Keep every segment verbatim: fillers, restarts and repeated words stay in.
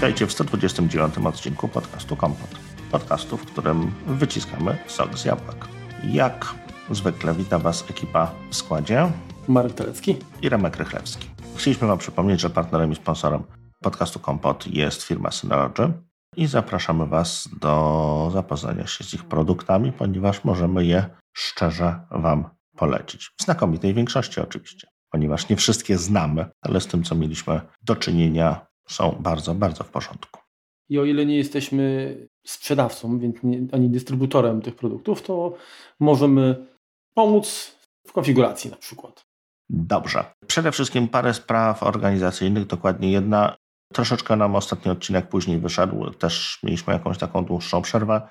Witajcie w sto dwudziestym dziewiątym odcinku podcastu HomePod. Podcastu, w którym wyciskamy sok z jabłek. Jak zwykle wita Was ekipa w składzie Marek Torecki i Remek Rychlewski. Chcieliśmy Wam przypomnieć, że partnerem i sponsorem podcastu HomePod jest firma Synology i zapraszamy Was do zapoznania się z ich produktami, ponieważ możemy je szczerze Wam polecić. W znakomitej większości oczywiście, ponieważ nie wszystkie znamy, ale z tym, co mieliśmy do czynienia, są bardzo, bardzo w porządku. I o ile nie jesteśmy sprzedawcą, więc nie, ani dystrybutorem tych produktów, to możemy pomóc w konfiguracji na przykład. Dobrze. Przede wszystkim parę spraw organizacyjnych, dokładnie jedna. Troszeczkę nam ostatni odcinek później wyszedł, też mieliśmy jakąś taką dłuższą przerwę.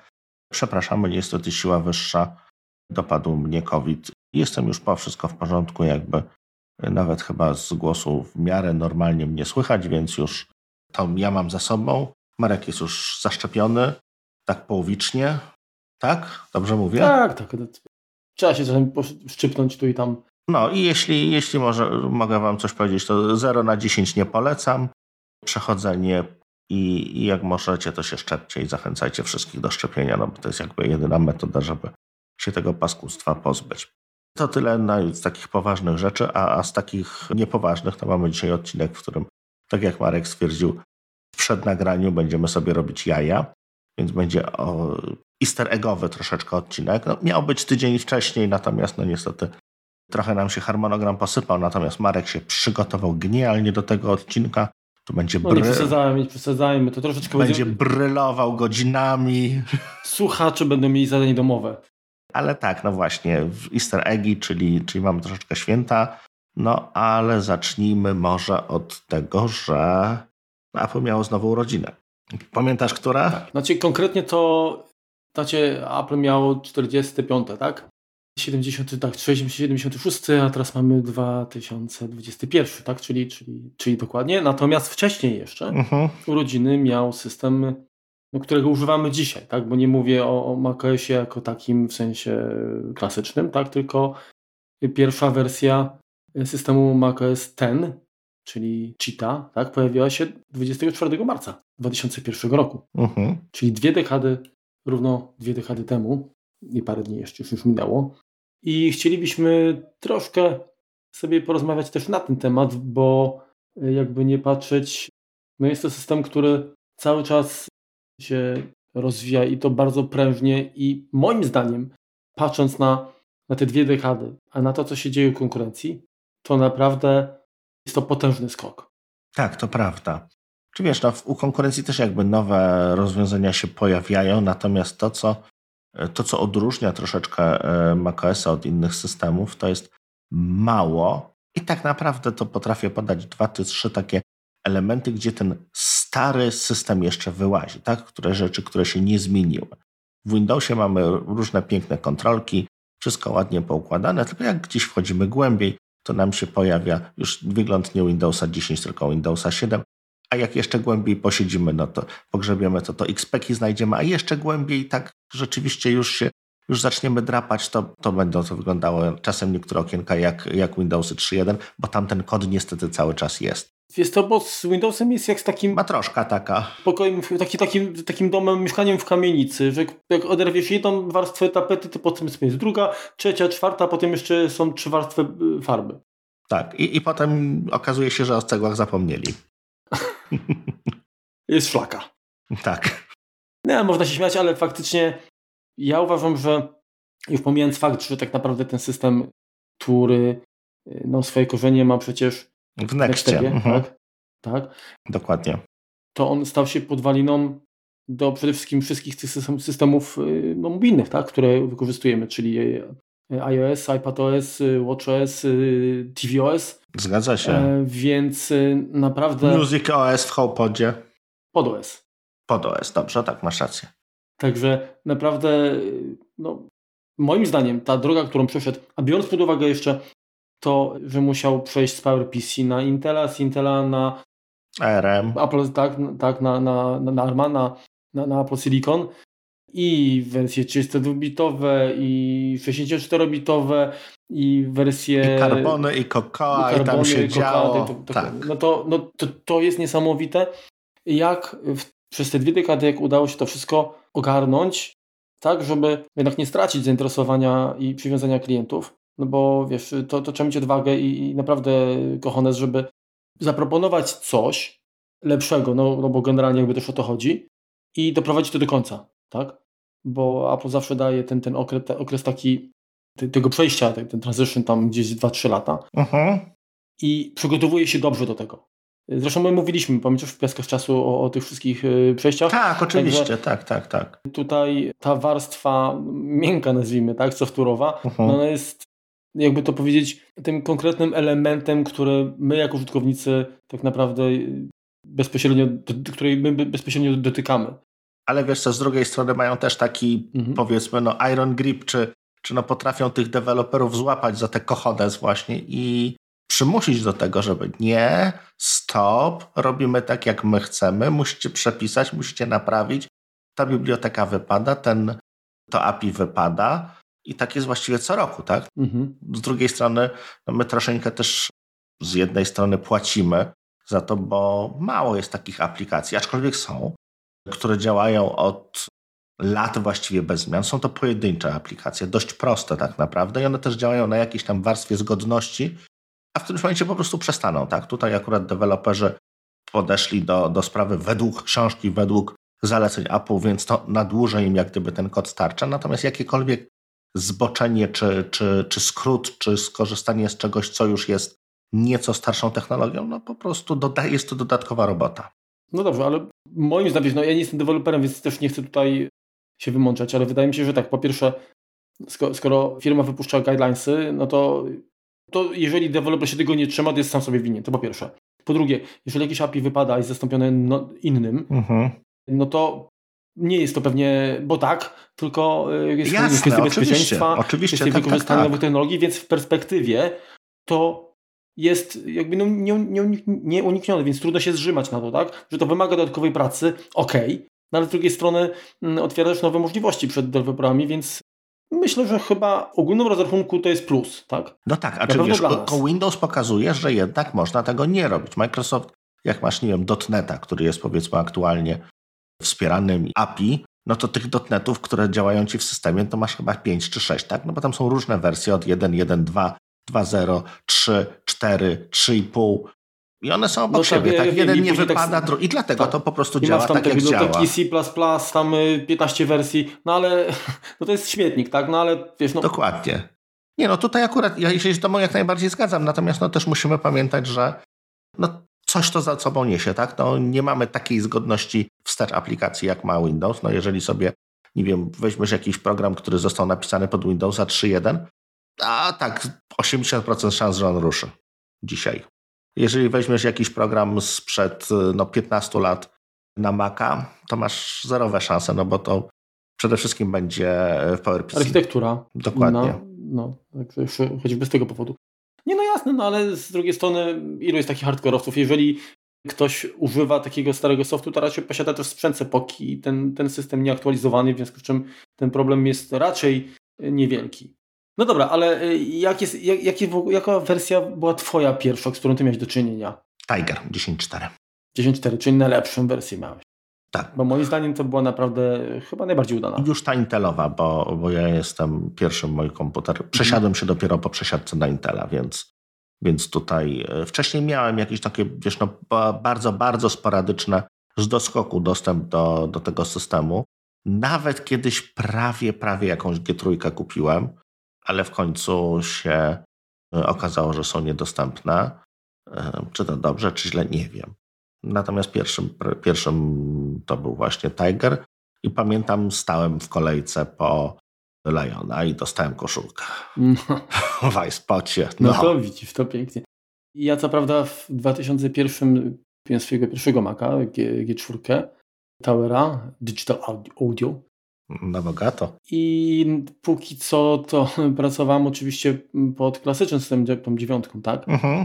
Przepraszamy, niestety siła wyższa, dopadł mnie COVID. Jestem już po wszystko w porządku, jakby nawet chyba z głosu w miarę normalnie mnie słychać, więc już to ja mam za sobą. Marek jest już zaszczepiony, tak połowicznie. Tak? Dobrze mówię? Tak, tak. Trzeba się czasem szczypnąć tu i tam. No i jeśli, jeśli może, mogę Wam coś powiedzieć, to zero na dziesięć nie polecam. Przechodzenie i, i jak możecie, to się szczepcie i zachęcajcie wszystkich do szczepienia, no bo to jest jakby jedyna metoda, żeby się tego paskudstwa pozbyć. To tyle no, z takich poważnych rzeczy, a, a z takich niepoważnych to mamy dzisiaj odcinek, w którym, tak jak Marek stwierdził, w przednagraniu będziemy sobie robić jaja, więc będzie o, easter eggowy troszeczkę odcinek. No, miał być tydzień wcześniej, natomiast no niestety trochę nam się harmonogram posypał, natomiast Marek się przygotował genialnie do tego odcinka. Tu będzie bry... No nie przesadzajmy, nie przesadzajmy. To troszeczkę będzie będziemy... brylował godzinami. Słuchacze będą mieli zadanie domowe. Ale tak, no właśnie, easter eggi, czyli, czyli mamy troszeczkę święta, no ale zacznijmy może od tego, że Apple miało znowu urodzinę. Pamiętasz, która? Tak. Znaczy konkretnie to, znaczy Apple miało czterdzieste piąte, tak? siedemdziesiąty, tak, siedemdziesiąty szósty, a teraz mamy dwa tysiące dwudziesty pierwszy, tak? Czyli, czyli, czyli dokładnie. Natomiast wcześniej jeszcze uh-huh. urodziny miał system, no, którego używamy dzisiaj, tak? Bo nie mówię o, o macOSie jako takim w sensie klasycznym, tak? Tylko pierwsza wersja systemu macOS dziesięć, czyli Cheetah, tak? Pojawiła się dwudziestego czwartego marca dwa tysiące pierwszego roku. Uh-huh. Czyli dwie dekady, równo dwie dekady temu. I parę dni jeszcze już minęło. I chcielibyśmy troszkę sobie porozmawiać też na ten temat, bo jakby nie patrzeć, no jest to system, który cały czas się rozwija i to bardzo prężnie i moim zdaniem, patrząc na, na te dwie dekady, a na to, co się dzieje w konkurencji, to naprawdę jest to potężny skok. Tak, to prawda. Czy wiesz, no, u konkurencji też jakby nowe rozwiązania się pojawiają, natomiast to, co To, co odróżnia troszeczkę macOSa od innych systemów, to jest mało i tak naprawdę to potrafię podać dwa czy trzy takie elementy, gdzie ten stary system jeszcze wyłazi, tak? Które rzeczy, które się nie zmieniły. W Windowsie mamy różne piękne kontrolki, wszystko ładnie poukładane, tylko jak gdzieś wchodzimy głębiej, to nam się pojawia już wygląd nie Windowsa dziesięć, tylko Windowsa siedem. A jak jeszcze głębiej posiedzimy, no to pogrzebiemy to, to X P ki znajdziemy, a jeszcze głębiej tak rzeczywiście już się, już zaczniemy drapać, to, to będą to wyglądało czasem niektóre okienka jak, jak Windowsy trzy jeden, bo tam ten kod niestety cały czas jest. Jest to, bo z Windowsem jest jak z takim... Matroszka taka. Pokojem, taki, takim, takim domem, mieszkaniem w kamienicy, że jak oderwiesz jedną warstwę tapety, to potem jest druga, trzecia, czwarta, potem jeszcze są trzy warstwy farby. Tak, i, i potem okazuje się, że o cegłach zapomnieli. Jest szlaka. Tak. No, można się śmiać, ale faktycznie ja uważam, że już pomijając fakt, że tak naprawdę ten system, który no, swoje korzenie ma przecież w Nextstepie, mhm. tak? tak? Dokładnie. To on stał się podwaliną do przede wszystkim wszystkich tych systemów no, mobilnych, tak? Które wykorzystujemy, czyli iOS, iPadOS, WatchOS, T V O S. Zgadza się. E, więc naprawdę... MusicOS w HomePodzie. PodOS. PodOS, dobrze, tak, masz rację. Także naprawdę, no, moim zdaniem ta droga, którą przeszedł, a biorąc pod uwagę jeszcze to, że musiał przejść z PowerPC na Intela, z Intela na... A R M. Apple, tak, tak na, na, na, na ARMa, na, na, na Apple Silicon. I wersje trzydziestodwubitowe, i sześćdziesięcioczterobitowe, i wersje... I Carbony, i Cocoa, i, i tam się i Cocoa, działo. To, to, tak. No, to, no to, to jest niesamowite. jak w, przez te dwie dekady, jak udało się to wszystko ogarnąć, tak, żeby jednak nie stracić zainteresowania i przywiązania klientów, no bo wiesz, to, to trzeba mieć odwagę i, i naprawdę cojones, żeby zaproponować coś lepszego, no, no bo generalnie jakby też o to chodzi i doprowadzić to do końca, tak, bo Apple zawsze daje ten, ten okres, ten okres taki te, tego przejścia, ten, ten transition tam gdzieś dwa trzy lata. Aha. I przygotowuje się dobrze do tego. Zresztą my mówiliśmy, pamiętasz w Piaskach Czasu o, o tych wszystkich yy, przejściach? Tak, oczywiście, także tak, tak, tak. Tutaj ta warstwa miękka, nazwijmy, tak, software'owa, uh-huh. no ona jest, jakby to powiedzieć, tym konkretnym elementem, który my jako użytkownicy tak naprawdę bezpośrednio, do, której my bezpośrednio dotykamy. Ale wiesz co, z drugiej strony mają też taki, uh-huh. powiedzmy, no iron grip, czy, czy no potrafią tych deweloperów złapać za te cojones właśnie i przymusić do tego, żeby nie, stop, robimy tak, jak my chcemy, musicie przepisać, musicie naprawić, ta biblioteka wypada, ten, to A P I wypada i tak jest właściwie co roku, tak? Mhm. Z drugiej strony no my troszeczkę też z jednej strony płacimy za to, bo mało jest takich aplikacji, aczkolwiek są, które działają od lat właściwie bez zmian. Są to pojedyncze aplikacje, dość proste tak naprawdę i one też działają na jakiejś tam warstwie zgodności, a w którymś momencie po prostu przestaną, tak? Tutaj akurat deweloperzy podeszli do, do sprawy według książki, według zaleceń Apple, więc to na dłużej im jak gdyby ten kod starcza. Natomiast jakiekolwiek zboczenie, czy, czy, czy skrót, czy skorzystanie z czegoś, co już jest nieco starszą technologią, no po prostu doda- jest to dodatkowa robota. No dobrze, ale moim zdaniem, no ja nie jestem deweloperem, więc też nie chcę tutaj się wymączać, ale wydaje mi się, że tak, po pierwsze, sko- skoro firma wypuszcza guidelinesy, no to to jeżeli deweloper się tego nie trzyma, to jest sam sobie winien, to po pierwsze. Po drugie, jeżeli jakieś A P I wypada i jest zastąpione no, innym, mhm. no to nie jest to pewnie, bo tak, tylko jest to kwestia bezpieczeństwa, oczywiście, kwestia tak, wykorzystania tak, tak. nowych technologii, więc w perspektywie to jest jakby no, nieuniknione, więc trudno się zrzymać na to, tak, że to wymaga dodatkowej pracy, okej, okay, no ale z drugiej strony otwiera też nowe możliwości przed deweloperami, więc myślę, że chyba ogólnym rozrachunku to jest plus, tak? No tak, a czy wiesz, ko- Windows pokazuje, że jednak można tego nie robić. Microsoft, jak masz, nie wiem, dotneta, który jest powiedzmy aktualnie wspieranym A P I, no to tych dotnetów, które działają ci w systemie, to masz chyba pięć czy sześć, tak? No bo tam są różne wersje od jeden, jeden, dwa, dwa zero, trzy, cztery, trzy i pół i one są obok no siebie, tak? tak? Jeden nie wypada, tak, drugi i dlatego tak. to po prostu I działa tak, jak działa. I masz tam C++, tam piętnaście wersji, no ale no to jest śmietnik, tak? No ale wiesz, no... Dokładnie. Nie no, tutaj akurat ja się z tobą jak najbardziej zgadzam, natomiast no też musimy pamiętać, że no coś to za sobą niesie, tak? No nie mamy takiej zgodności wstecz aplikacji, jak ma Windows. No jeżeli sobie, nie wiem, weźmiesz jakiś program, który został napisany pod Windowsa trzy jeden, a tak osiemdziesiąt procent szans, że on ruszy dzisiaj. Jeżeli weźmiesz jakiś program sprzed no, piętnaście lat na Maca, to masz zerowe szanse, no bo to przede wszystkim będzie w PowerPC. Architektura. Dokładnie. No, no, choćby z tego powodu. Nie, no jasne, no ale z drugiej strony ilu jest takich hardkorowców? Jeżeli ktoś używa takiego starego softu, to raczej posiada też sprzęt z epoki i ten, ten system nieaktualizowany, w związku z czym ten problem jest raczej niewielki. No dobra, ale jak jest, jak, jak, jaka wersja była twoja pierwsza, z którą ty miałeś do czynienia? Tiger dziesięć cztery. dziesięć cztery, czyli najlepszą wersję miałeś. Tak. Bo moim zdaniem to była naprawdę chyba najbardziej udana. Już ta Intelowa, bo, bo ja jestem pierwszym mój komputer. Przesiadłem się dopiero po przesiadce na Intela, więc, więc tutaj wcześniej miałem jakieś takie, wiesz, no, bardzo, bardzo sporadyczne z doskoku dostęp do, do tego systemu. Nawet kiedyś prawie, prawie jakąś G trzy kupiłem, ale w końcu się okazało, że są niedostępne. Czy to dobrze, czy źle, nie wiem. Natomiast pierwszym, pierwszym to był właśnie Tiger i pamiętam, stałem w kolejce po Liona i dostałem koszulkę. No. W iSpocie. No. no to widzisz, to pięknie. Ja co prawda w dwa tysiące pierwszym miałem swojego pierwszego Maca, G cztery Towera Digital Audio. Na bogato. I póki co to pracowałem oczywiście pod klasycznym systemem, tą dziewiątką, tak? Mhm.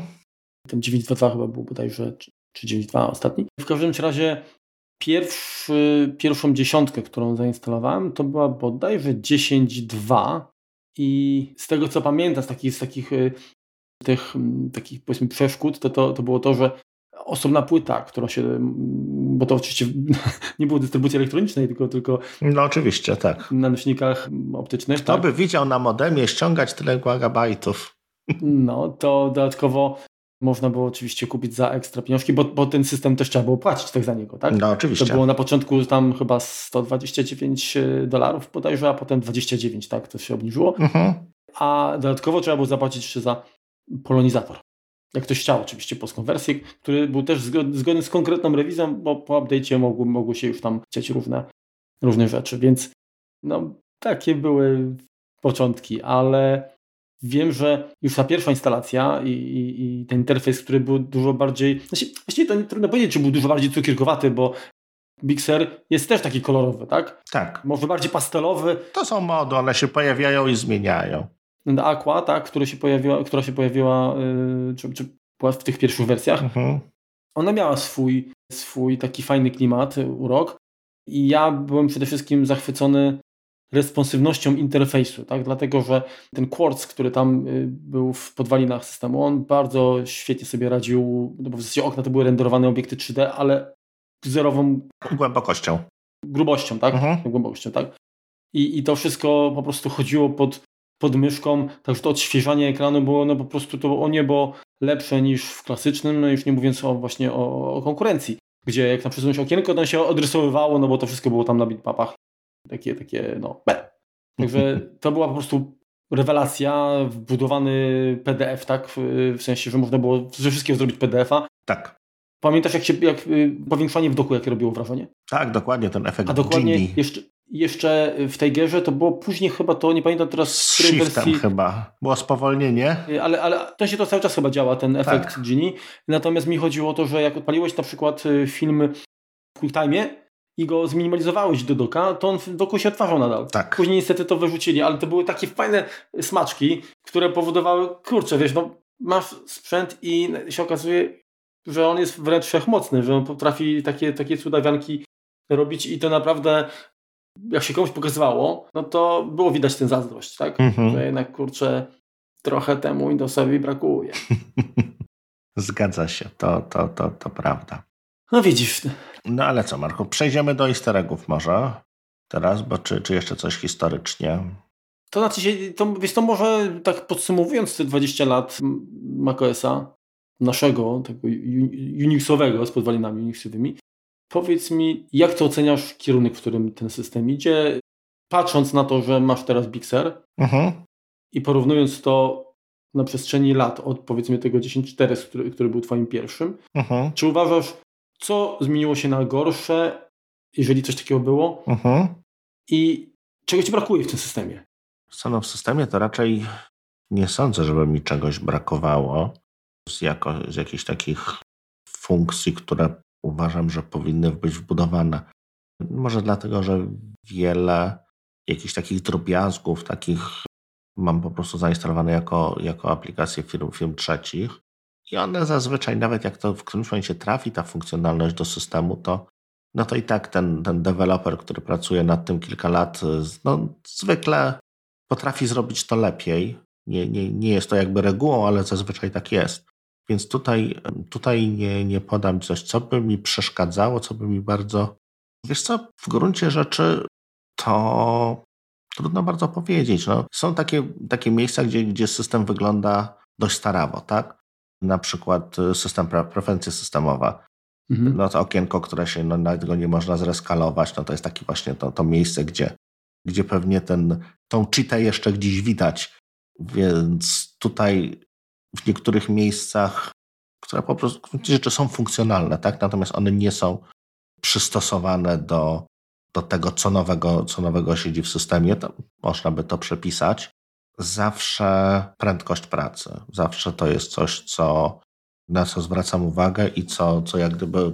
Tam dziewięć dwa dwa chyba był bodajże, czy dziewięć dwa ostatni. W każdym razie pierwszy, pierwszą dziesiątkę, którą zainstalowałem, to była bodajże dziesięć dwa i z tego co pamiętam, z takich, z takich tych takich powiedzmy przeszkód, to, to, to było to, że osobna płyta, która się, bo to oczywiście nie było dystrybucji elektronicznej, tylko... tylko no oczywiście, tak. Na nośnikach optycznych. Kto tak. by widział na modemie ściągać tyle gigabajtów? No, to dodatkowo można było oczywiście kupić za ekstra pieniążki, bo, bo ten system też trzeba było płacić tak za niego, tak? No oczywiście. To było na początku tam chyba sto dwadzieścia dziewięć dolarów bodajże, a potem dwadzieścia dziewięć, tak? To się obniżyło. Mhm. A dodatkowo trzeba było zapłacić jeszcze za polonizator. Jak ktoś chciał oczywiście polską wersję, który był też zgodny z konkretną rewizją, bo po update'cie mogły, mogły się już tam chcieć różne, różne rzeczy, więc no takie były początki, ale wiem, że już ta pierwsza instalacja i, i, i ten interfejs, który był dużo bardziej, znaczy, właściwie to nie, trudno powiedzieć, czy był dużo bardziej cukierkowaty, bo Big Sur jest też taki kolorowy, tak? Tak. Może bardziej pastelowy. To są mody, one się pojawiają i zmieniają. Aqua, tak, która się pojawiła, która się pojawiła yy, czy, czy była w tych pierwszych wersjach, mhm. Ona miała swój, swój taki fajny klimat, urok i ja byłem przede wszystkim zachwycony responsywnością interfejsu, tak, dlatego, że ten Quartz, który tam yy, był w podwalinach systemu, on bardzo świetnie sobie radził, no bo w zasadzie okna to były renderowane obiekty trzy D, ale zerową głębokością. Grubością, tak? Mhm. Głębokością, tak. I, I to wszystko po prostu chodziło pod pod myszką, także to odświeżanie ekranu było no po prostu to o niebo lepsze niż w klasycznym, no już nie mówiąc o, właśnie o, o konkurencji, gdzie jak tam przesunąć okienko, to się odrysowywało, no bo to wszystko było tam na bitmapach. Takie, takie, no, be. Także to była po prostu rewelacja, wbudowany P D F, tak? W sensie, że można było ze wszystkiego zrobić P D F a. Tak. Pamiętasz, jak się, jak powiększanie w doku, jakie robiło wrażenie? Tak, dokładnie, ten efekt Genie. A dokładnie Genie. jeszcze... Jeszcze w Tigerze to było później chyba to, nie pamiętam teraz... Z shiftem wersji, chyba. Było spowolnienie. Ale, ale to się to cały czas chyba działa, ten efekt tak. Genie. Natomiast mi chodziło o to, że jak odpaliłeś na przykład film w QuickTime i go zminimalizowałeś do doka, to on w doku się odtwarzał nadal. Tak. Później niestety to wyrzucili, ale to były takie fajne smaczki, które powodowały, kurczę, wiesz, no masz sprzęt i się okazuje, że on jest wręcz wszechmocny, że on potrafi takie, takie cudawianki robić i to naprawdę... Jak się komuś pokazywało, no to było widać tę zazdrość, tak? Mm-hmm. Że jednak, kurczę, trochę temu Windowsowi brakuje. Zgadza się, to, to, to, to prawda. No widzisz. No ale co, Marku, przejdziemy do easter eggów może teraz, bo czy, czy jeszcze coś historycznie? To znaczy, się, to, wiesz, to może tak podsumowując te dwadzieścia lat macOS-a, naszego, tego unixowego, z podwalinami unixowymi, powiedz mi, jak ty oceniasz kierunek, w którym ten system idzie, patrząc na to, że masz teraz Big Sur uh-huh. i porównując to na przestrzeni lat od powiedzmy tego dziesięć cztery, który, który był twoim pierwszym, uh-huh. czy uważasz, co zmieniło się na gorsze, jeżeli coś takiego było uh-huh. i czego ci brakuje w tym systemie? No, w systemie to raczej nie sądzę, żeby mi czegoś brakowało z, jako, z jakichś takich funkcji, które uważam, że powinny być wbudowane. Może dlatego, że wiele jakichś takich drobiazgów, takich mam po prostu zainstalowane jako, jako aplikacje firm, firm trzecich i one zazwyczaj, nawet jak to w którymś momencie trafi ta funkcjonalność do systemu, to no to i tak ten, ten deweloper, który pracuje nad tym kilka lat, no, zwykle potrafi zrobić to lepiej. Nie, nie, nie jest to jakby regułą, ale zazwyczaj tak jest. Więc tutaj, tutaj nie, nie podam coś, co by mi przeszkadzało, co by mi bardzo... Wiesz co, w gruncie rzeczy to trudno bardzo powiedzieć. No, są takie, takie miejsca, gdzie, gdzie system wygląda dość starawo, tak? Na przykład system, preferencja systemowa. Mhm. No to okienko, które się, no nawet go nie można zreskalować, no to jest takie właśnie to, to miejsce, gdzie, gdzie pewnie ten, tą cheatę jeszcze gdzieś widać. Więc tutaj... w niektórych miejscach, które po prostu rzeczy są funkcjonalne, tak? Natomiast one nie są przystosowane do, do tego, co nowego, co nowego siedzi w systemie. To można by to przepisać. Zawsze prędkość pracy. Zawsze to jest coś, co, na co zwracam uwagę i co, co jak gdyby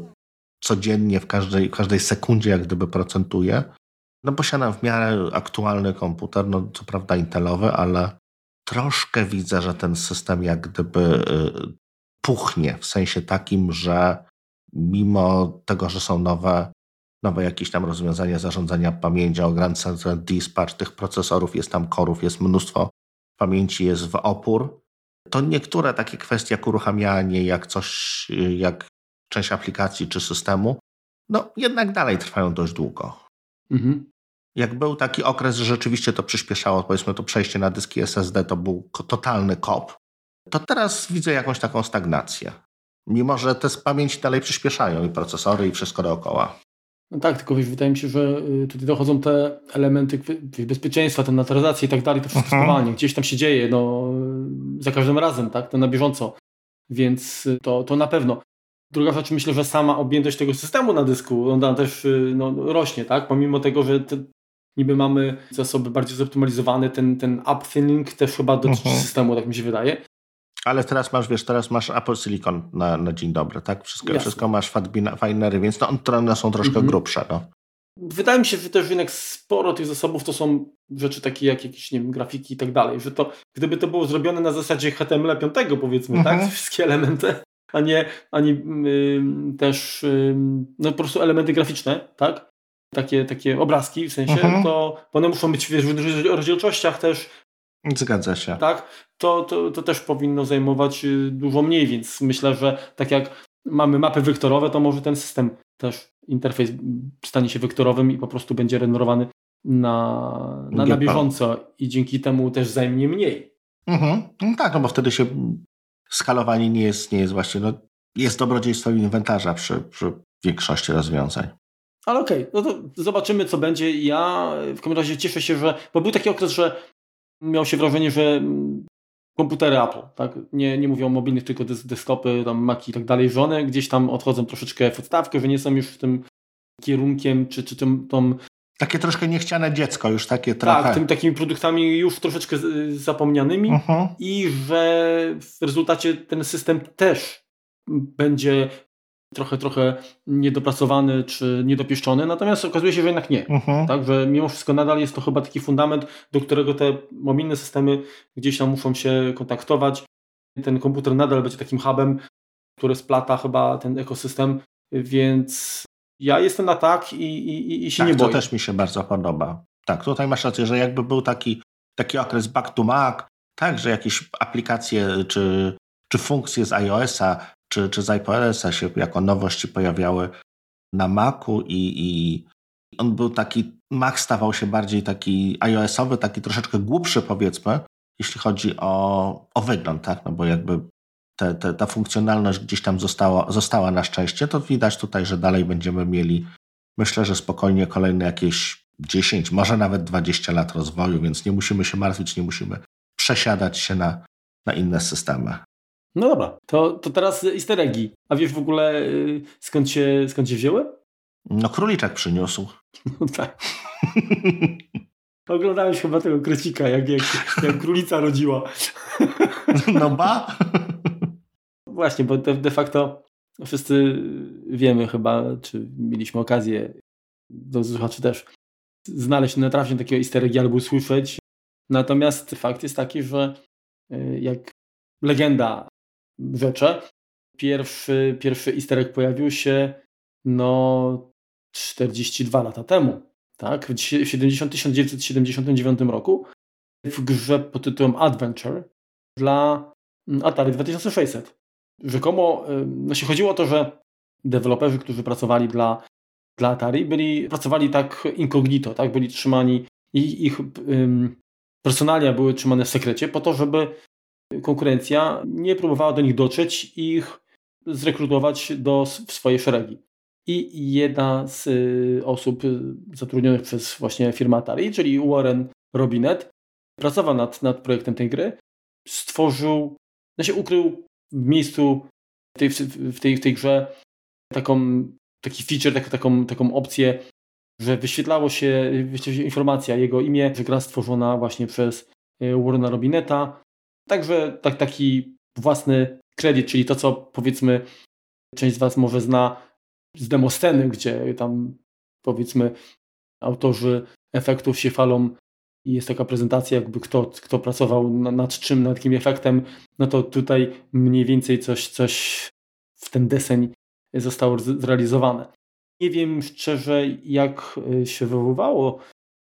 codziennie, w każdej, w każdej sekundzie jak gdyby procentuje. No posiadam w miarę aktualny komputer, no co prawda intelowy, ale troszkę widzę, że ten system jak gdyby puchnie w sensie takim, że mimo tego, że są nowe, nowe jakieś tam rozwiązania zarządzania pamięcią, ograniczenia dispatch tych procesorów, jest tam core'ów, jest mnóstwo pamięci, jest w opór, to niektóre takie kwestie jak uruchamianie, jak coś, jak część aplikacji czy systemu, no jednak dalej trwają dość długo. Mhm. Jak był taki okres, że rzeczywiście to przyspieszało, powiedzmy to przejście na dyski S S D to był totalny kop, to teraz widzę jakąś taką stagnację. Mimo, że te z pamięci dalej przyspieszają i procesory i wszystko dookoła. No tak, tylko wydaje mi się, że tutaj dochodzą te elementy bezpieczeństwa, te notaryzacje i tak dalej, to wszystko mhm. gdzieś tam się dzieje, no za każdym razem, tak, to na bieżąco, więc to, to na pewno. Druga rzecz, myślę, że sama objętość tego systemu na dysku, ona też no, rośnie, tak, pomimo tego, że te, niby mamy zasoby bardziej zoptymalizowane, ten, ten upthinning też chyba dotyczy mhm. systemu, tak mi się wydaje. Ale teraz masz, wiesz, teraz masz Apple Silicon na, na dzień dobry, tak? Wszystko, wszystko masz fatbinery, więc no, one są troszkę mm-hmm. grubsze. No. Wydaje mi się, że też jednak sporo tych zasobów to są rzeczy takie jak jakieś, nie wiem, grafiki i tak dalej, że to, gdyby to było zrobione na zasadzie H T M L pięć, powiedzmy, mm-hmm. tak? Wszystkie elementy, a nie, a nie yy, też yy, no po prostu elementy graficzne, tak? Takie, takie obrazki w sensie, mm-hmm. to one muszą być, wiesz, w rozdzielczościach też. Zgadza się. Tak, to, to, to też powinno zajmować dużo mniej, więc myślę, że tak jak mamy mapy wektorowe, to może ten system też, interfejs stanie się wektorowym i po prostu będzie renderowany na, na, na bieżąco i dzięki temu też zajmie mniej. Mhm. No tak, no bo wtedy się skalowanie nie jest, nie jest właśnie, no jest dobrodziejstwo inwentarza przy, przy większości rozwiązań. Ale okej, okay, no to zobaczymy, co będzie. Ja w każdym razie cieszę się, że, bo był taki okres, że miał się wrażenie, że komputery Apple, tak? nie, nie mówię o mobilnych, tylko desktopy, tam Maci i tak dalej, że one gdzieś tam odchodzą troszeczkę w odstawkę, że nie są już tym kierunkiem, czy, czy tym... Tą... Takie troszkę niechciane dziecko już, takie trochę. Tak, tym, takimi produktami już troszeczkę zapomnianymi uh-huh. i że w rezultacie ten system też będzie trochę, trochę niedopracowany czy niedopieszczony, natomiast okazuje się, że jednak nie. Uh-huh. Tak, że mimo wszystko nadal jest to chyba taki fundament, do którego te mobilne systemy gdzieś tam muszą się kontaktować. Ten komputer nadal będzie takim hubem, który splata chyba ten ekosystem, więc ja jestem na tak i, i, i się tak, nie boję. Tak, to też mi się bardzo podoba. Tak, tutaj masz rację, że jakby był taki, taki okres back to Mac, tak, że jakieś aplikacje czy, czy funkcje z iOS-a Czy, czy z iPadOS-a się jako nowości pojawiały na Macu i, i on był taki, Mac stawał się bardziej taki iOS-owy, taki troszeczkę głupszy, powiedzmy, jeśli chodzi o, o wygląd, tak? No bo jakby te, te, ta funkcjonalność gdzieś tam została, została na szczęście, to widać tutaj, że dalej będziemy mieli, myślę, że spokojnie kolejne jakieś dziesięć, może nawet dwadzieścia lat rozwoju, więc nie musimy się martwić, nie musimy przesiadać się na, na inne systemy. No dobra, to, to teraz easter eggi. A wiesz w ogóle yy, skąd, się, skąd się wzięły? No króliczek przyniósł. No tak. Oglądałeś chyba tego krecika, jak, jak, jak królica rodziła. No ba. Właśnie, bo de, de facto wszyscy wiemy chyba, czy mieliśmy okazję, do słuchaczy też, znaleźć natrafnie takiego easter eggi albo usłyszeć. Natomiast fakt jest taki, że yy, jak legenda rzeczy. Pierwszy, pierwszy easter egg pojawił się no czterdzieści dwa lata temu, tak? W tysiąc dziewięćset siedemdziesiątym dziewiątym roku w grze pod tytułem Adventure dla Atari dwa tysiące sześćset. Rzekomo, no się chodziło o to, że deweloperzy, którzy pracowali dla, dla Atari, byli, pracowali tak incognito, tak? Byli trzymani i ich ym, personalia były trzymane w sekrecie po to, żeby konkurencja nie próbowała do nich dotrzeć i ich zrekrutować do, w swoje szeregi. I jedna z y, osób zatrudnionych przez właśnie firmę Atari, czyli Warren Robinett, pracował nad, nad projektem tej gry, stworzył, no się ukrył w miejscu w tej, w tej, w tej grze taką, taki feature, tak, taką, taką opcję, że wyświetlało się, wyświetlało się informacja, jego imię, że gra stworzona właśnie przez Warrena Robinetta. Także tak, taki własny kredyt, czyli to, co powiedzmy część z Was może zna z demosceny, gdzie tam powiedzmy autorzy efektów się chwalą i jest taka prezentacja, jakby kto, kto pracował nad czym, nad jakim efektem, no to tutaj mniej więcej coś, coś w ten deseń zostało zrealizowane. Nie wiem szczerze, jak się wywoływało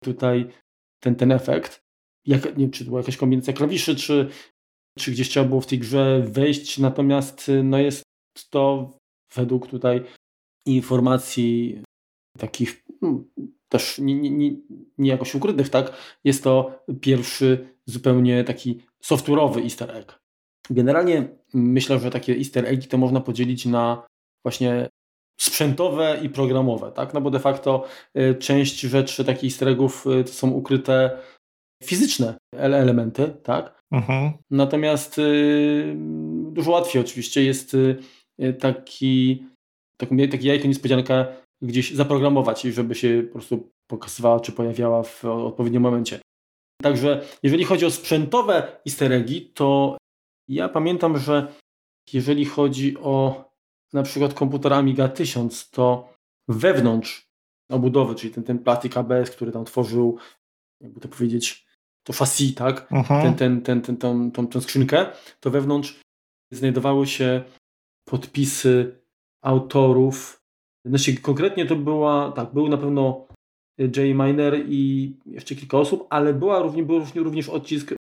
tutaj ten, ten efekt. Jak, nie, czy była jakaś kombinacja klawiszy, czy, czy gdzieś trzeba było w tej grze wejść, natomiast no jest to według tutaj informacji takich no, też nie, nie, nie, nie jakoś ukrytych, tak, jest to pierwszy zupełnie taki software'owy easter egg. Generalnie myślę, że takie easter eggi to można podzielić na właśnie sprzętowe i programowe, tak, no bo de facto część rzeczy takich easter eggów to są ukryte fizyczne elementy, tak, mhm. Natomiast y, dużo łatwiej oczywiście jest y, taki taką, takie jajko niespodziankę gdzieś zaprogramować i żeby się po prostu pokazywała czy pojawiała w odpowiednim momencie. Także jeżeli chodzi o sprzętowe easter eggi, to ja pamiętam, że jeżeli chodzi o na przykład komputer Amiga tysiąc, to wewnątrz obudowy, czyli ten, ten plastik A B S, który tam tworzył, jakby to powiedzieć, to chassis, tak? Uh-huh. Ten, ten, ten, ten, tą, tą, tą skrzynkę, to wewnątrz znajdowały się podpisy autorów. Znaczy konkretnie to była, tak, był na pewno J. Miner i jeszcze kilka osób, ale była również, był również odcisk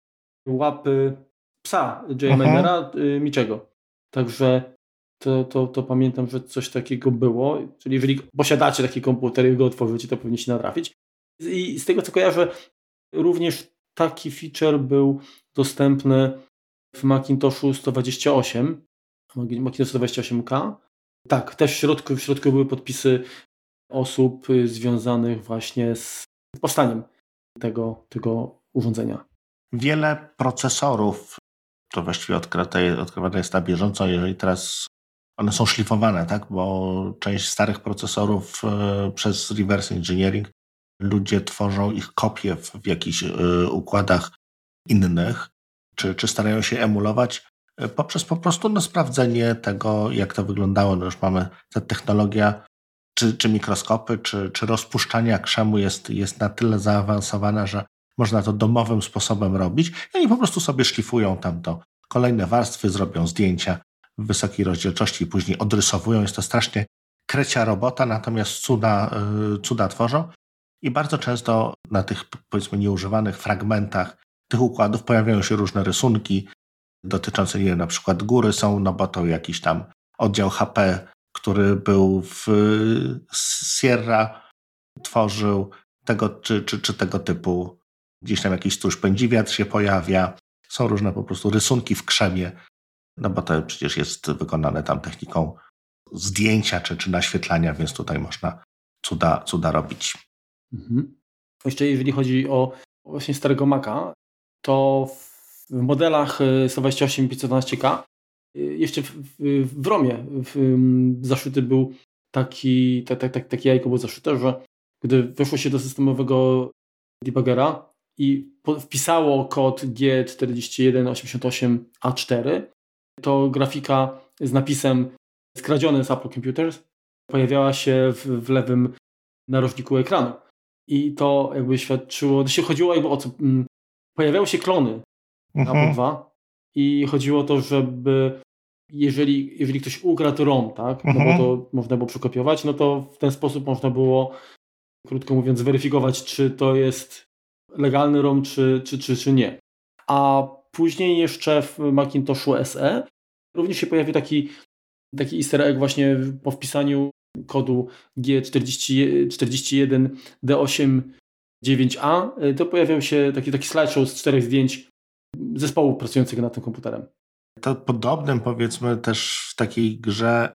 łapy psa J. Uh-huh. Minera, y, Miczego. Także to, to, to pamiętam, że coś takiego było. Czyli jeżeli posiadacie taki komputer i go otworzycie, to powinien się natrafić. I z tego co kojarzę, również taki feature był dostępny w Macintoshu sto dwadzieścia osiem, Macintosh sto dwadzieścia osiem K. Tak, też w środku, w środku były podpisy osób związanych właśnie z powstaniem tego, tego urządzenia. Wiele procesorów, to właściwie odkrywane jest na bieżąco, jeżeli teraz one są szlifowane, tak, bo część starych procesorów yy, przez reverse engineering ludzie tworzą ich kopie w, w jakichś y, układach innych, czy, czy starają się emulować y, poprzez po prostu no, sprawdzenie tego, jak to wyglądało. No już mamy ta technologia, czy, czy mikroskopy, czy, czy rozpuszczania krzemu jest, jest na tyle zaawansowana, że można to domowym sposobem robić. I oni po prostu sobie szlifują tamto. Kolejne warstwy, zrobią zdjęcia w wysokiej rozdzielczości i później odrysowują. Jest to strasznie krecia robota, natomiast cuda, y, cuda tworzą. I bardzo często na tych, powiedzmy, nieużywanych fragmentach tych układów pojawiają się różne rysunki dotyczące, nie wiem, na przykład góry są, no bo to jakiś tam oddział H P, który był w Sierra, tworzył tego czy, czy, czy tego typu, gdzieś tam jakiś stróż pędziwiatr się pojawia, są różne po prostu rysunki w krzemie, no bo to przecież jest wykonane tam techniką zdjęcia czy, czy naświetlania, więc tutaj można cuda, cuda robić. Mhm. Jeszcze jeżeli chodzi o właśnie starego Maca, to w modelach sto dwadzieścia osiem pięćset dwanaście K jeszcze w, w, w romie w, zaszyty był taki tak, tak, tak, takie jajko było zaszyte, że gdy weszło się do systemowego debuggera i po, wpisało kod G cztery tysiące sto osiemdziesiąt osiem A cztery, to grafika z napisem skradziony z Apple Computers pojawiała się w, w lewym narożniku ekranu. I to jakby świadczyło, się chodziło jakby o co, pojawiały się klony mhm. Apple dwa i chodziło o to, żeby jeżeli, jeżeli ktoś ukradł ROM, tak, mhm. no bo to można było przekopiować, no to w ten sposób można było, krótko mówiąc, zweryfikować, czy to jest legalny ROM, czy, czy, czy, czy nie. A później jeszcze w Macintoshu S E również się pojawił taki, taki easter egg właśnie po wpisaniu kodu G cztery tysiące czterdzieści jeden D osiemdziesiąt dziewięć A, to pojawiał się taki, taki slideshow z czterech zdjęć zespołu pracującego nad tym komputerem. To podobnym, powiedzmy, też w takiej grze